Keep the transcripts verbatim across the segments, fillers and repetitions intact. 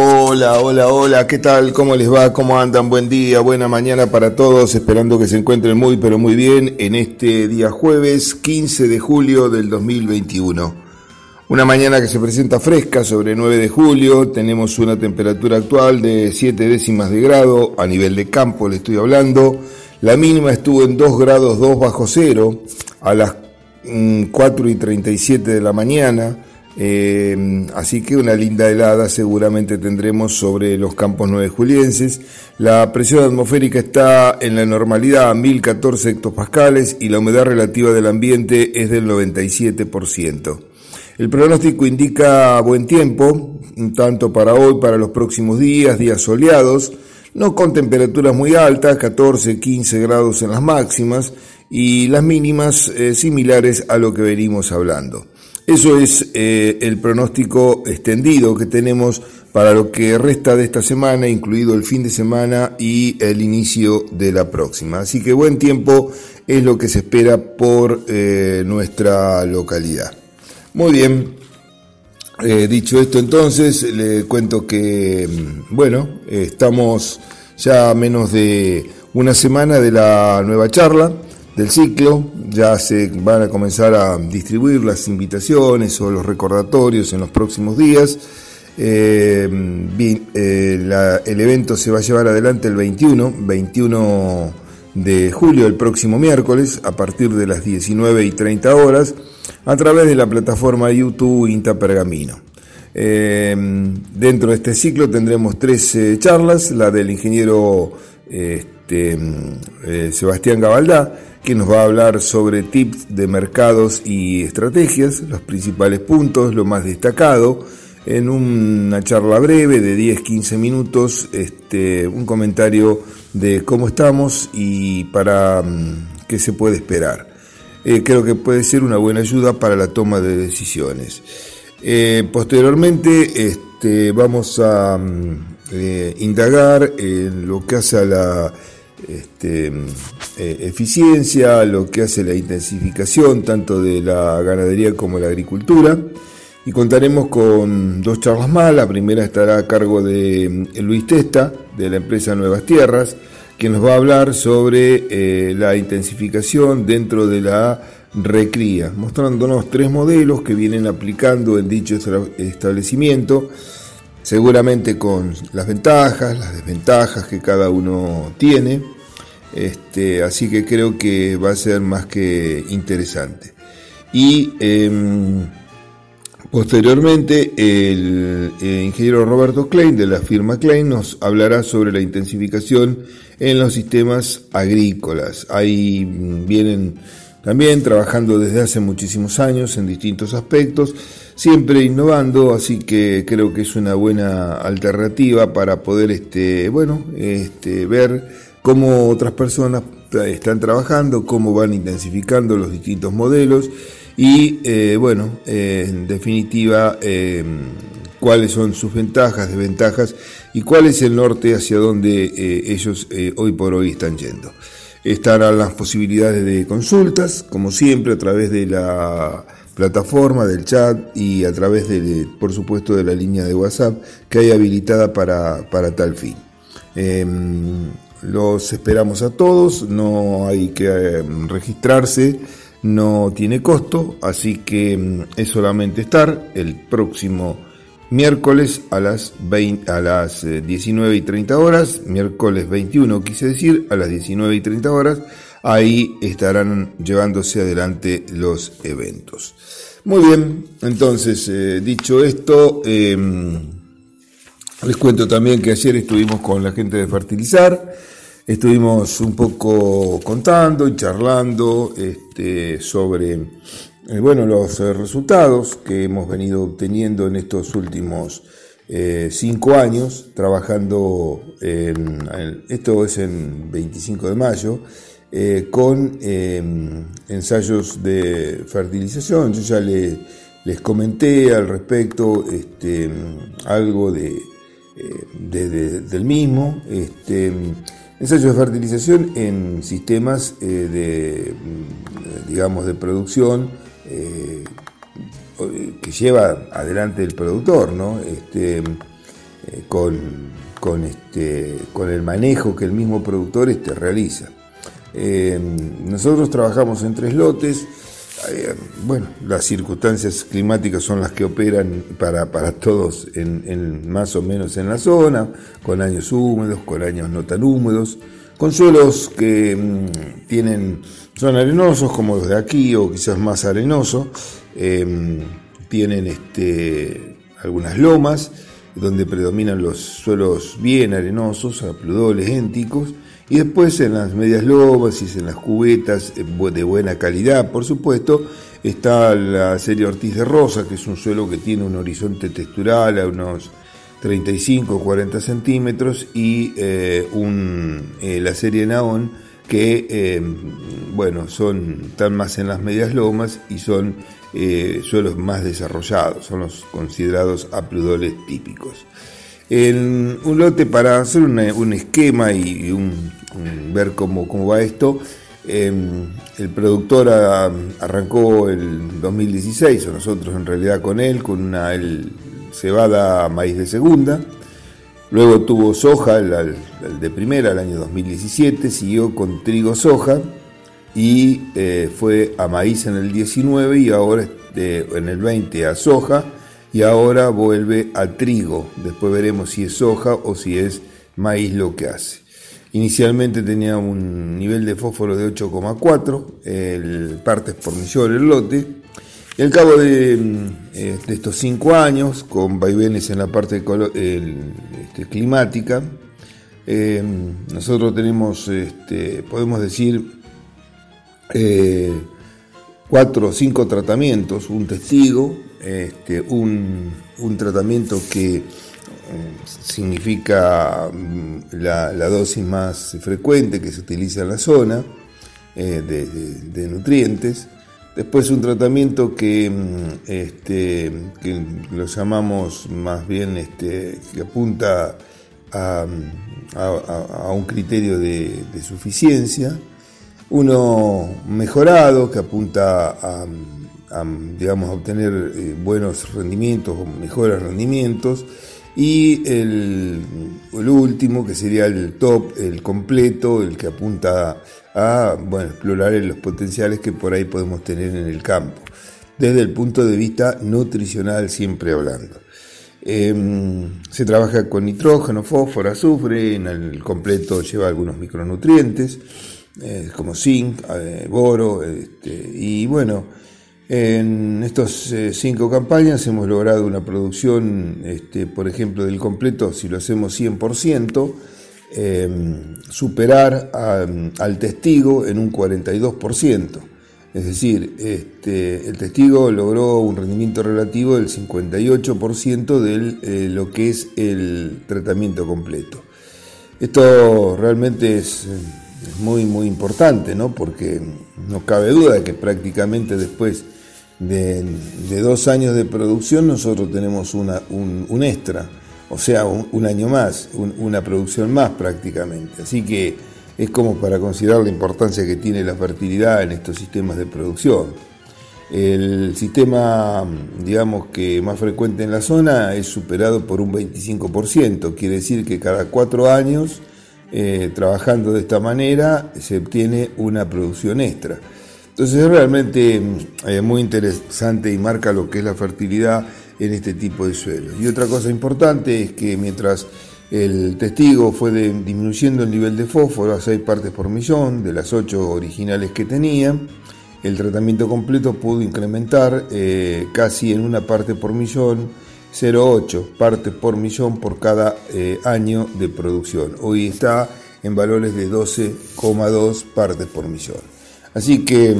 Hola, hola, hola, ¿qué tal? ¿Cómo les va? ¿Cómo andan? Buen día, buena mañana para todos, esperando que se encuentren muy, pero muy bien en este día jueves quince de julio del dos mil veintiuno. Una mañana que se presenta fresca sobre nueve de julio, tenemos una temperatura actual de siete décimas de grado, a nivel de campo le estoy hablando, la mínima estuvo en dos grados dos bajo cero, a las cuatro y treinta y siete de la mañana, Eh, así que una linda helada seguramente tendremos sobre los campos nuevejulienses. La presión atmosférica está en la normalidad a mil catorce hectopascales y la humedad relativa del ambiente es del noventa y siete por ciento. El pronóstico indica buen tiempo, tanto para hoy, para los próximos días, días soleados, no con temperaturas muy altas, catorce, quince grados en las máximas y las mínimas eh, similares a lo que venimos hablando. Eso es eh, el pronóstico extendido que tenemos para lo que resta de esta semana, incluido el fin de semana y el inicio de la próxima. Así que buen tiempo es lo que se espera por eh, nuestra localidad. Muy bien, eh, dicho esto entonces, le cuento que, bueno, eh, estamos ya a menos de una semana de la nueva charla del ciclo, ya se van a comenzar a distribuir las invitaciones o los recordatorios en los próximos días. Eh, bien, eh, la, el evento se va a llevar adelante el veintiuno de julio, el próximo miércoles, a partir de las diecinueve y treinta horas, a través de la plataforma YouTube INTA Pergamino. Eh, dentro de este ciclo tendremos tres eh, charlas, la del ingeniero este, eh, Sebastián Gabaldá, que nos va a hablar sobre tips de mercados y estrategias, los principales puntos, lo más destacado, en una charla breve de diez a quince minutos, este, un comentario de cómo estamos y para qué se puede esperar. Eh, creo que puede ser una buena ayuda para la toma de decisiones. Eh, posteriormente este, vamos a eh, indagar en lo que hace a la... Este, eh, eficiencia, lo que hace la intensificación tanto de la ganadería como la agricultura, y contaremos con dos charlas más. La primera estará a cargo de Luis Testa, de la empresa Nuevas Tierras, quien nos va a hablar sobre eh, la intensificación dentro de la recría, mostrándonos tres modelos que vienen aplicando en dicho establecimiento, seguramente con las ventajas, las desventajas que cada uno tiene, este, así que creo que va a ser más que interesante. Y eh, posteriormente el, el ingeniero Roberto Klein, de la firma Klein, nos hablará sobre la intensificación en los sistemas agrícolas. Ahí vienen también trabajando desde hace muchísimos años en distintos aspectos, siempre innovando, así que creo que es una buena alternativa para poder este, bueno, este, ver cómo otras personas están trabajando, cómo van intensificando los distintos modelos y, eh, bueno, eh, en definitiva, eh, cuáles son sus ventajas, desventajas y cuál es el norte hacia donde eh, ellos eh, hoy por hoy están yendo. Estarán las posibilidades de consultas, como siempre, a través de la plataforma, del chat y a través, de, por supuesto, de la línea de WhatsApp que hay habilitada para, para tal fin. Eh, los esperamos a todos, no hay que registrarse, no tiene costo, así que es solamente estar el próximo miércoles a las, veinte, a las diecinueve y treinta horas, miércoles veintiuno quise decir, a las diecinueve y treinta horas, ahí estarán llevándose adelante los eventos. Muy bien, entonces, eh, dicho esto, eh, les cuento también que ayer estuvimos con la gente de Fertilizar, estuvimos un poco contando y charlando este, sobre... Bueno, los resultados que hemos venido obteniendo en estos últimos eh, cinco años, trabajando, en, en, esto es en veinticinco de mayo, eh, con eh, ensayos de fertilización. Yo ya le, les comenté al respecto este, algo de, eh, de, de, del mismo. Este, Ensayos de fertilización en sistemas eh, de, digamos, de producción eh, que lleva adelante el productor, ¿no? Este, eh, con, con, este, con el manejo que el mismo productor este, realiza. Eh, nosotros trabajamos en tres lotes. Eh, bueno, las circunstancias climáticas son las que operan para, para todos en, en, más o menos en la zona, con años húmedos, con años no tan húmedos, con suelos que mmm, tienen, son arenosos como los de aquí o quizás más arenoso, eh, tienen este, algunas lomas donde predominan los suelos bien arenosos, apludoles, énticos. Y después en las medias lomas y en las cubetas de buena calidad, por supuesto, está la serie Ortiz de Rosa, que es un suelo que tiene un horizonte textural a unos treinta y cinco a cuarenta centímetros, y eh, un, eh, la serie Naón, que eh, bueno, son, están más en las medias lomas y son eh, suelos más desarrollados, son los considerados apludoles típicos. En un lote, para hacer una, un esquema y un, un, ver cómo, cómo va esto, eh, el productor a, arrancó el dos mil dieciséis, o nosotros en realidad con él, con una el, cebada maíz de segunda, luego tuvo soja, el, el de primera, el año dos mil diecisiete, siguió con trigo soja y eh, fue a maíz en el diecinueve y ahora este, en el veinte a soja. Y ahora vuelve a trigo, después veremos si es soja o si es maíz lo que hace. Inicialmente tenía un nivel de fósforo de ocho coma cuatro, partes por millón el lote. Y al cabo de, de estos cinco años, con vaivenes en la parte el, este, climática, eh, nosotros tenemos, este, podemos decir, eh, cuatro o cinco tratamientos, un testigo, Este, un, un tratamiento que eh, significa la, la dosis más frecuente que se utiliza en la zona eh, de, de, de nutrientes. Después un tratamiento que, este, que lo llamamos más bien este, que apunta a, a, a un criterio de, de suficiencia. Uno mejorado que apunta a... A, digamos, a obtener eh, buenos rendimientos o mejores rendimientos, y el, el último que sería el top, el completo, el que apunta a, bueno, explorar los potenciales que por ahí podemos tener en el campo desde el punto de vista nutricional, siempre hablando. Eh, se trabaja con nitrógeno, fósforo, azufre. En el completo lleva algunos micronutrientes eh, como zinc, eh, boro, este, y bueno, en estas eh, cinco campañas hemos logrado una producción, este, por ejemplo, del completo, si lo hacemos cien por ciento, eh, superar a, al testigo en un cuarenta y dos por ciento. Es decir, este, el testigo logró un rendimiento relativo del cincuenta y ocho por ciento de eh, lo que es el tratamiento completo. Esto realmente es... Es muy, muy importante, ¿no? Porque no cabe duda de que prácticamente después de, de dos años de producción nosotros tenemos una, un, un extra, o sea, un, un año más, un, una producción más prácticamente. Así que es como para considerar la importancia que tiene la fertilidad en estos sistemas de producción. El sistema, digamos, que más frecuente en la zona es superado por un veinticinco por ciento, quiere decir que cada cuatro años... Eh, trabajando de esta manera se obtiene una producción extra. Entonces es realmente eh, muy interesante y marca lo que es la fertilidad en este tipo de suelos. Y otra cosa importante es que mientras el testigo fue de, disminuyendo el nivel de fósforo a seis partes por millón de las ocho originales que tenía, el tratamiento completo pudo incrementar eh, casi en una parte por millón, cero coma ocho partes por millón por cada eh, año de producción. Hoy está en valores de doce coma dos partes por millón. Así que,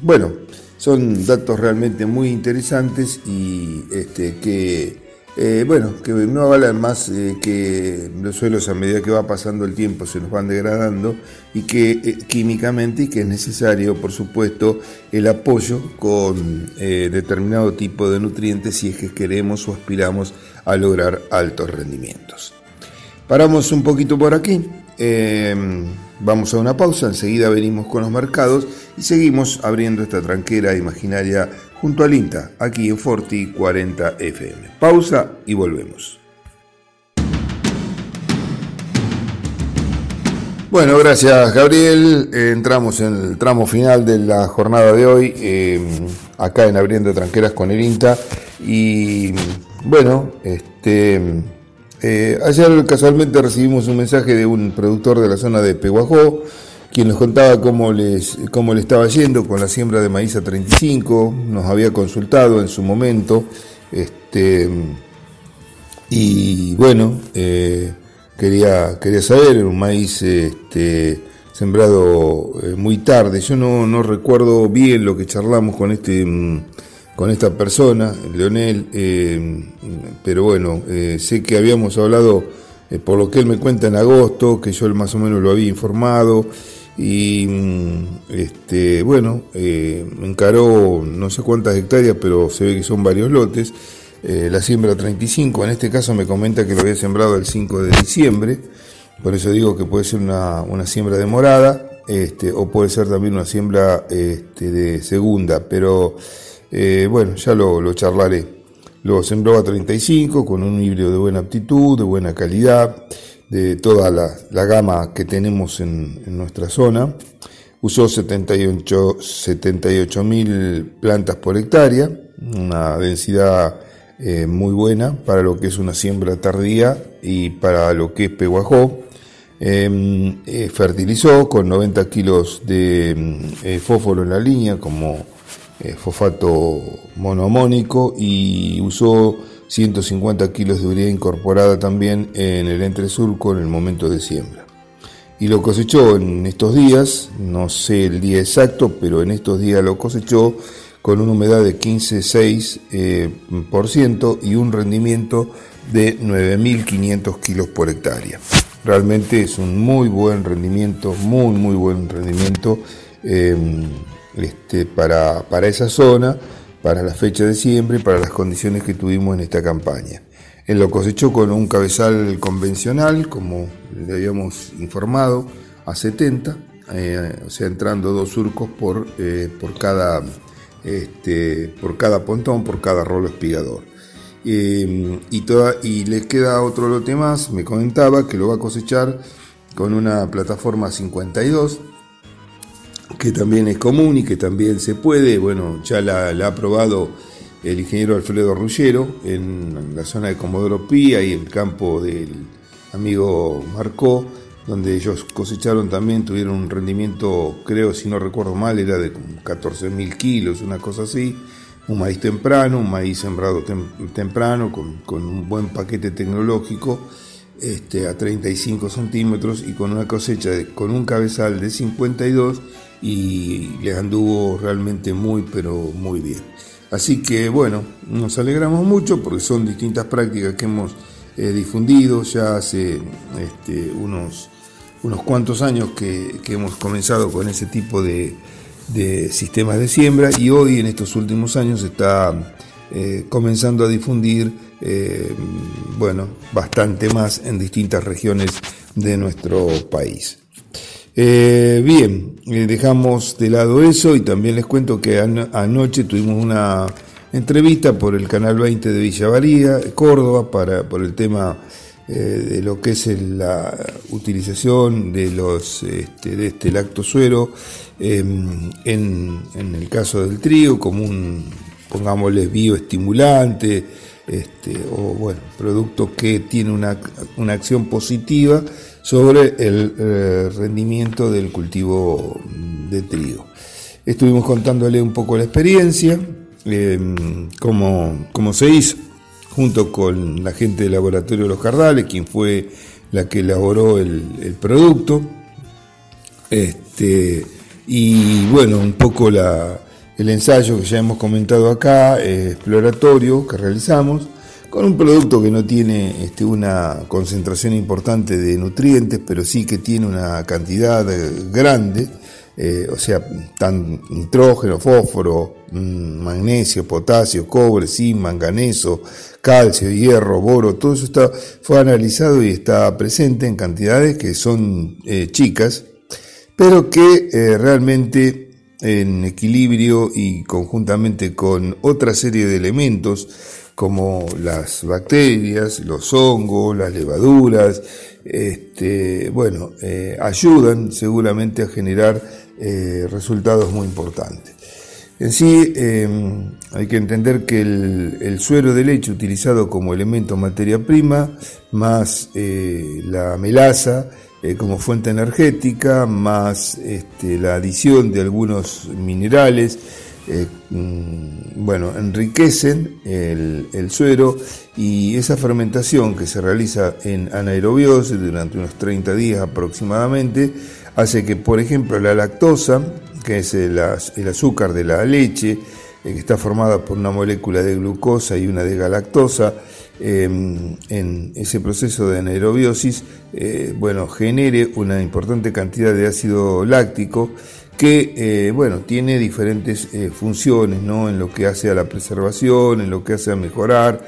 bueno, son datos realmente muy interesantes y este, que, eh, bueno, que no avalan más eh, que los suelos a medida que va pasando el tiempo se nos van degradando y que eh, químicamente y que es necesario, por supuesto, el apoyo con eh, determinado tipo de nutrientes si es que queremos o aspiramos a lograr altos rendimientos. Paramos un poquito por aquí, eh, vamos a una pausa, enseguida venimos con los mercados y seguimos abriendo esta tranquera imaginaria junto al INTA, aquí en Forti cuarenta F M. Pausa y volvemos. Bueno, gracias Gabriel. Eh, entramos en el tramo final de la jornada de hoy, eh, acá en Abriendo Tranqueras con el INTA. Y bueno, este, eh, ayer casualmente recibimos un mensaje de un productor de la zona de Pehuajó, quien nos contaba cómo les cómo le estaba yendo con la siembra de maíz a treinta y cinco, nos había consultado en su momento, este y bueno, eh, quería quería saber, un maíz este, sembrado eh, muy tarde. Yo no, no recuerdo bien lo que charlamos con este con esta persona, Leonel, eh, pero bueno, eh, sé que habíamos hablado, eh, por lo que él me cuenta, en agosto, que yo más o menos lo había informado. Y este, bueno, eh, encaró no sé cuántas hectáreas, pero se ve que son varios lotes. Eh, la siembra treinta y cinco, en este caso me comenta que lo había sembrado el cinco de diciembre, por eso digo que puede ser una, una siembra demorada, este, o puede ser también una siembra este, de segunda, pero eh, bueno, ya lo, lo charlaré. Lo sembró a treinta y cinco con un híbrido de buena aptitud, de buena calidad, de toda la, la gama que tenemos en, en nuestra zona. Usó setenta y ocho mil plantas por hectárea, una densidad eh, muy buena para lo que es una siembra tardía y para lo que es Pehuajó. Eh, eh, fertilizó con noventa kilos de eh, fósforo en la línea como eh, fosfato monoamónico, y usó ciento cincuenta kilos de urea incorporada también en el entresurco en el momento de siembra. Y lo cosechó en estos días, no sé el día exacto, pero en estos días lo cosechó con una humedad de quince coma seis por ciento eh, por ciento, y un rendimiento de nueve mil quinientos kilos por hectárea. Realmente es un muy buen rendimiento, muy muy buen rendimiento eh, este, para, para esa zona, para la fecha de siembra y para las condiciones que tuvimos en esta campaña. Él lo cosechó con un cabezal convencional, como le habíamos informado, a setenta, eh, o sea, entrando dos surcos por, eh, por, cada, este, por cada pontón, por cada rolo espigador. Eh, y, toda, y le queda otro lote más, me comentaba, que lo va a cosechar con una plataforma cincuenta y dos, que también es común y que también se puede. Bueno, ya la, la ha probado el ingeniero Alfredo Rullero en la zona de Comodoro Pía y el campo del amigo Marcó, donde ellos cosecharon también, tuvieron un rendimiento, creo, si no recuerdo mal, era de catorce mil kilos, una cosa así, un maíz temprano, un maíz sembrado tem- temprano, con, con un buen paquete tecnológico, este, a treinta y cinco centímetros, y con una cosecha, de, con un cabezal de cincuenta y dos, y les anduvo realmente muy pero muy bien. Así que bueno, nos alegramos mucho porque son distintas prácticas que hemos eh, difundido ya hace este, unos, unos cuantos años que, que hemos comenzado con ese tipo de, de sistemas de siembra, y hoy en estos últimos años se está eh, comenzando a difundir eh, bueno, bastante más en distintas regiones de nuestro país. Eh, bien, eh, dejamos de lado eso, y también les cuento que an- anoche tuvimos una entrevista por el canal veinte de Villavarilla, Córdoba, para, por el tema eh, de lo que es el, la utilización de los este, de este lactosuero eh, en, en el caso del trigo como un, pongámosle, bioestimulante, este, o bueno, producto que tiene una, una acción positiva sobre el eh, rendimiento del cultivo de trigo. Estuvimos contándole un poco la experiencia, eh, cómo, cómo se hizo, junto con la gente del laboratorio de los Cardales, quien fue la que elaboró el, el producto, este, y bueno, un poco la, el ensayo que ya hemos comentado acá, eh, exploratorio, que realizamos, con un producto que no tiene este, una concentración importante de nutrientes, pero sí que tiene una cantidad grande, eh, o sea, tan nitrógeno, fósforo, mmm, magnesio, potasio, cobre, zinc, manganeso, calcio, hierro, boro, todo eso está, fue analizado y está presente en cantidades que son eh, chicas, pero que eh, realmente en equilibrio y conjuntamente con otra serie de elementos como las bacterias, los hongos, las levaduras, este, bueno, eh, ayudan seguramente a generar eh, resultados muy importantes. En sí, eh, hay que entender que el, el suero de leche utilizado como elemento materia prima, más eh, la melaza eh, como fuente energética, más este, la adición de algunos minerales, Eh, bueno, enriquecen el, el suero, y esa fermentación que se realiza en anaerobiosis durante unos treinta días aproximadamente hace que, por ejemplo, la lactosa, que es el, el azúcar de la leche, eh, que está formada por una molécula de glucosa y una de galactosa, eh, en ese proceso de anaerobiosis, eh, bueno, genere una importante cantidad de ácido láctico, que eh, bueno, tiene diferentes eh, funciones, ¿no?, en lo que hace a la preservación, en lo que hace a mejorar.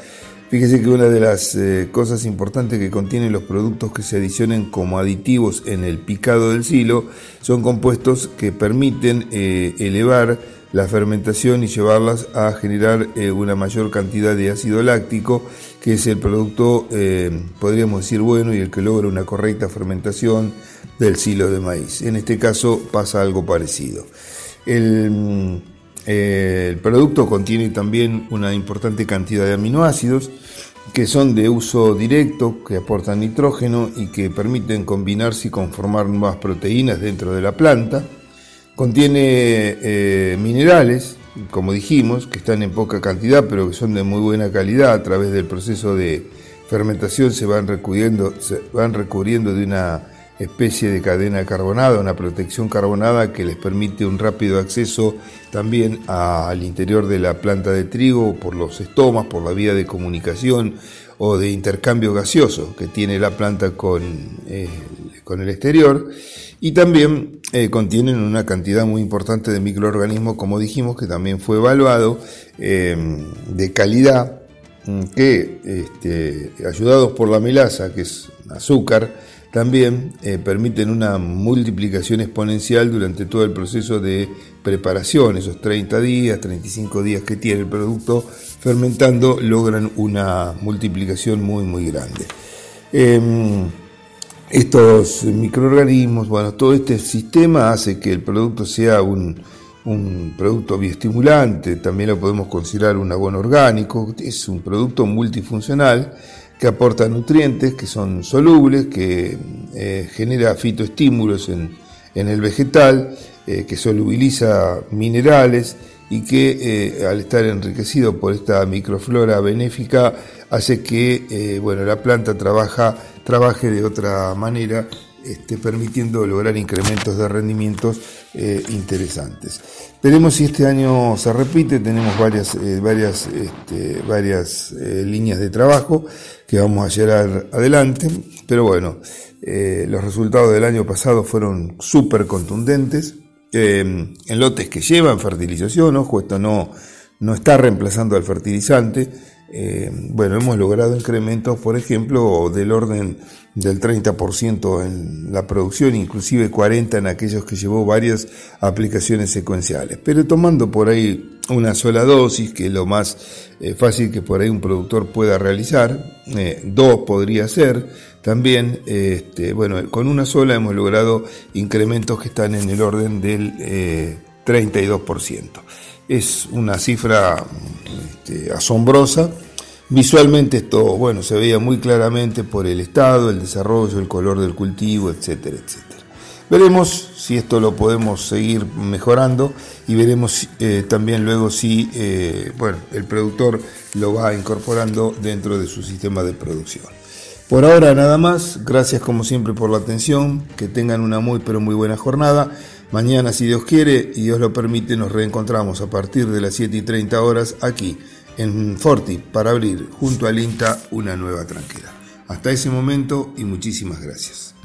Fíjese que una de las eh, cosas importantes que contienen los productos que se adicionen como aditivos en el picado del silo son compuestos que permiten eh, elevar la fermentación y llevarlas a generar eh, una mayor cantidad de ácido láctico, que es el producto, eh, podríamos decir, bueno, y el que logra una correcta fermentación del silo de maíz. En este caso pasa algo parecido. El, eh, el producto contiene también una importante cantidad de aminoácidos que son de uso directo, que aportan nitrógeno y que permiten combinarse y conformar nuevas proteínas dentro de la planta. Contiene eh, minerales, como dijimos, que están en poca cantidad pero que son de muy buena calidad. A través del proceso de fermentación se van recubriendo, se van recubriendo de una especie de cadena carbonada, una protección carbonada que les permite un rápido acceso también a, al interior de la planta de trigo por los estomas, por la vía de comunicación o de intercambio gaseoso que tiene la planta con, eh, con el exterior. Y también eh, contienen una cantidad muy importante de microorganismos, como dijimos, que también fue evaluado, eh, de calidad, que este, ayudados por la melaza, que es azúcar, también eh, permiten una multiplicación exponencial durante todo el proceso de preparación. Esos treinta días, treinta y cinco días que tiene el producto fermentando, logran una multiplicación muy, muy grande. Eh, estos microorganismos, bueno, todo este sistema hace que el producto sea un, un producto bioestimulante. También lo podemos considerar un abono orgánico. Es un producto multifuncional que aporta nutrientes que son solubles, que eh, genera fitoestímulos en, en el vegetal, eh, que solubiliza minerales y que eh, al estar enriquecido por esta microflora benéfica hace que eh, bueno, la planta trabaja, trabaje de otra manera, este, permitiendo lograr incrementos de rendimientos eh, interesantes. Veremos si este año se repite. Tenemos varias, eh, varias, este, varias eh, líneas de trabajo que vamos a llevar adelante, pero bueno, eh, los resultados del año pasado fueron súper contundentes, eh, en lotes que llevan fertilización. Ojo, esto no, no está reemplazando al fertilizante. Eh, bueno, hemos logrado incrementos, por ejemplo, del orden del treinta por ciento en la producción, inclusive cuarenta por ciento en aquellos que llevó varias aplicaciones secuenciales, pero tomando por ahí una sola dosis, que es lo más eh, fácil que por ahí un productor pueda realizar. Eh, dos podría ser también. Eh, este, bueno, con una sola hemos logrado incrementos que están en el orden del eh, treinta y dos por ciento. Es una cifra este, asombrosa. Visualmente esto, bueno, se veía muy claramente por el estado, el desarrollo, el color del cultivo, etcétera, etcétera. Veremos si esto lo podemos seguir mejorando y veremos eh, también luego si eh, bueno, el productor lo va incorporando dentro de su sistema de producción. Por ahora nada más. Gracias como siempre por la atención. Que tengan una muy pero muy buena jornada. Mañana, si Dios quiere y Dios lo permite, nos reencontramos a partir de las siete y treinta horas aquí en Forti para abrir junto al INTA una nueva tranquera. Hasta ese momento y muchísimas gracias.